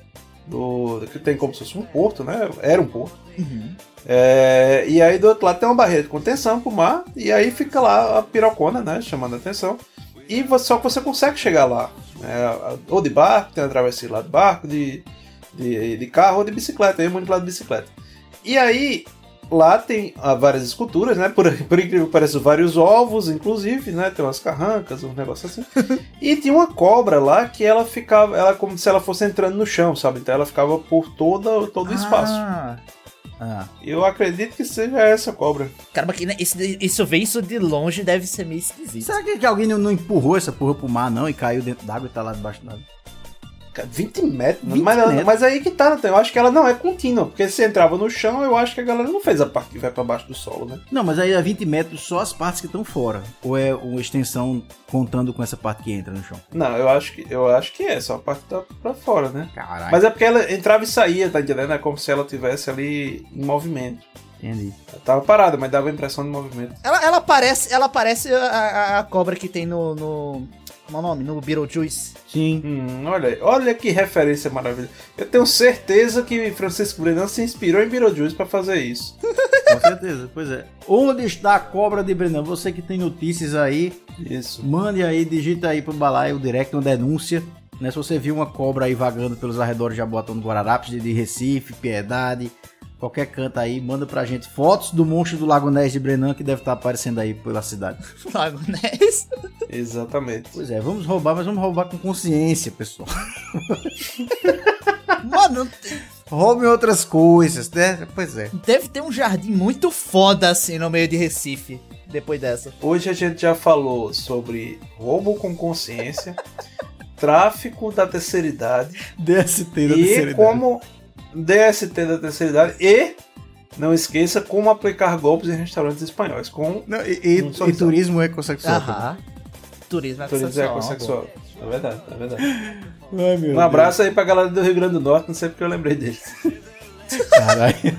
que tem como se fosse um porto, né? Era um porto. Uhum. É, e aí do outro lado tem uma barreira de contenção pro mar, e aí fica lá a pirocona, né, chamando a atenção, e só que você consegue chegar lá, né, ou de barco, tem a travessia lá de barco, de carro, ou de bicicleta, aí muito lá de bicicleta. E aí lá tem várias esculturas, né, por incrível que pareça, vários ovos, inclusive, né, tem umas carrancas, um negócio assim, e tinha uma cobra lá que ela ficava como se ela fosse entrando no chão, sabe, então ela ficava por todo o espaço. Ah. Eu acredito que seja essa cobra. Caramba, isso ver isso de longe deve ser meio esquisito. Será que alguém não empurrou essa porra pro mar, não? E caiu dentro d'água e tá lá debaixo d'água? 20 metros? 20 metros. Mas aí que tá, eu acho que ela não é contínua. Porque se entrava no chão, eu acho que a galera não fez a parte que vai pra baixo do solo, né? Não, mas aí é 20 metros só as partes que estão fora. Ou é uma extensão contando com essa parte que entra no chão? Não, eu acho que é só a parte que tá pra fora, né? Caralho. Mas é porque ela entrava e saía, tá entendendo? É como se ela estivesse ali em movimento. Entendi. Ela tava parada, mas dava a impressão de movimento. Ela parece a cobra que tem no Beetlejuice. Sim. Olha que referência maravilhosa. Eu tenho certeza que Francisco Brennand se inspirou em Beetlejuice pra fazer isso. Com certeza, pois é. Onde está a cobra de Brennand? Você que tem notícias aí, isso. Mande aí, digita aí pro Balaio direct uma denúncia. Né? Se você viu uma cobra aí vagando pelos arredores de Jaboatão dos Guarapos, de Recife, Piedade, qualquer canto aí, manda pra gente fotos do monstro do Lago Ness de Brennand que deve estar aparecendo aí pela cidade. Lago Ness? Exatamente. Pois é, vamos roubar, mas vamos roubar com consciência, pessoal. Mano, roubem outras coisas, né? Pois é. Deve ter um jardim muito foda assim no meio de Recife, depois dessa. Hoje a gente já falou sobre roubo com consciência, tráfico da terceira idade, DST da terceira idade. E como... DST da terceira idade e não esqueça como aplicar golpes em restaurantes espanhóis com e turismo ecossexual. Aham. Turismo ecossexual. É verdade. Ai, meu abraço Deus. Aí pra galera do Rio Grande do Norte, não sei porque eu lembrei deles. Caralho.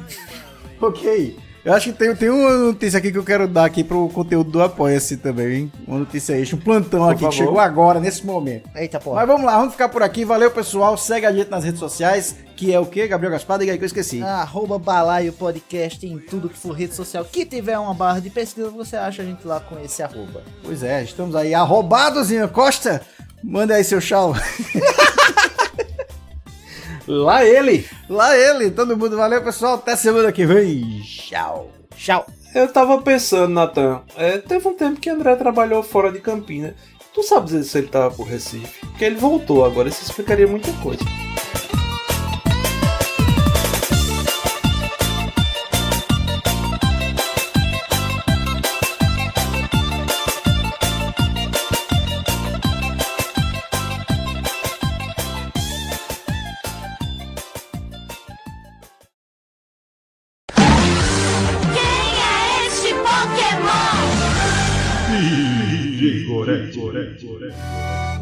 Ok. Eu acho que tem uma notícia aqui que eu quero dar aqui pro conteúdo do Apoia-se também, hein? Uma notícia extra, um plantão aqui que chegou agora, nesse momento. Eita porra. Mas vamos lá, vamos ficar por aqui. Valeu, pessoal. Segue a gente nas redes sociais, que é o quê? Gabriel Gaspar, diga aí que eu esqueci. @Balaio Podcast em tudo que for rede social. Que tiver uma barra de pesquisa, você acha a gente lá com esse @. Pois é, estamos aí arrobados, Ian Costa. Manda aí seu tchau. Lá ele, todo mundo, valeu pessoal, até semana que vem, tchau. Eu tava pensando, Nathan, teve um tempo que André trabalhou fora de Campinas, tu sabe dizer se ele tava por Recife, porque ele voltou agora, isso explicaria muita coisa.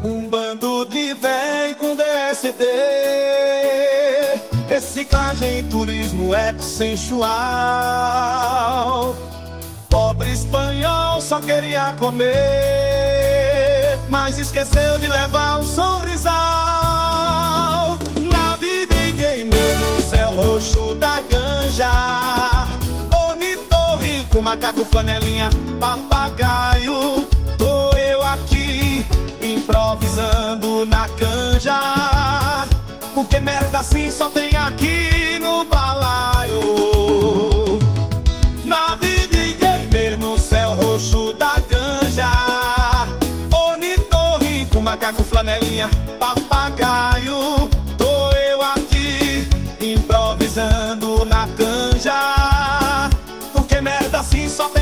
Um bando de véi com DST, reciclagem, turismo ecossexual. Pobre espanhol só queria comer, mas esqueceu de levar um sorrisal. Na vida ninguém menos é o roxo da ganja, ornitorrinco com macaco, flanelinha, papagaio. Tô eu aqui, improvisando na canja, porque merda assim só tem aqui no Balaio. Na vida ninguém vê no céu roxo da canja, ornitorrinco, macaco, flanelinha, papagaio. Tô eu aqui, improvisando na canja, porque merda assim só tem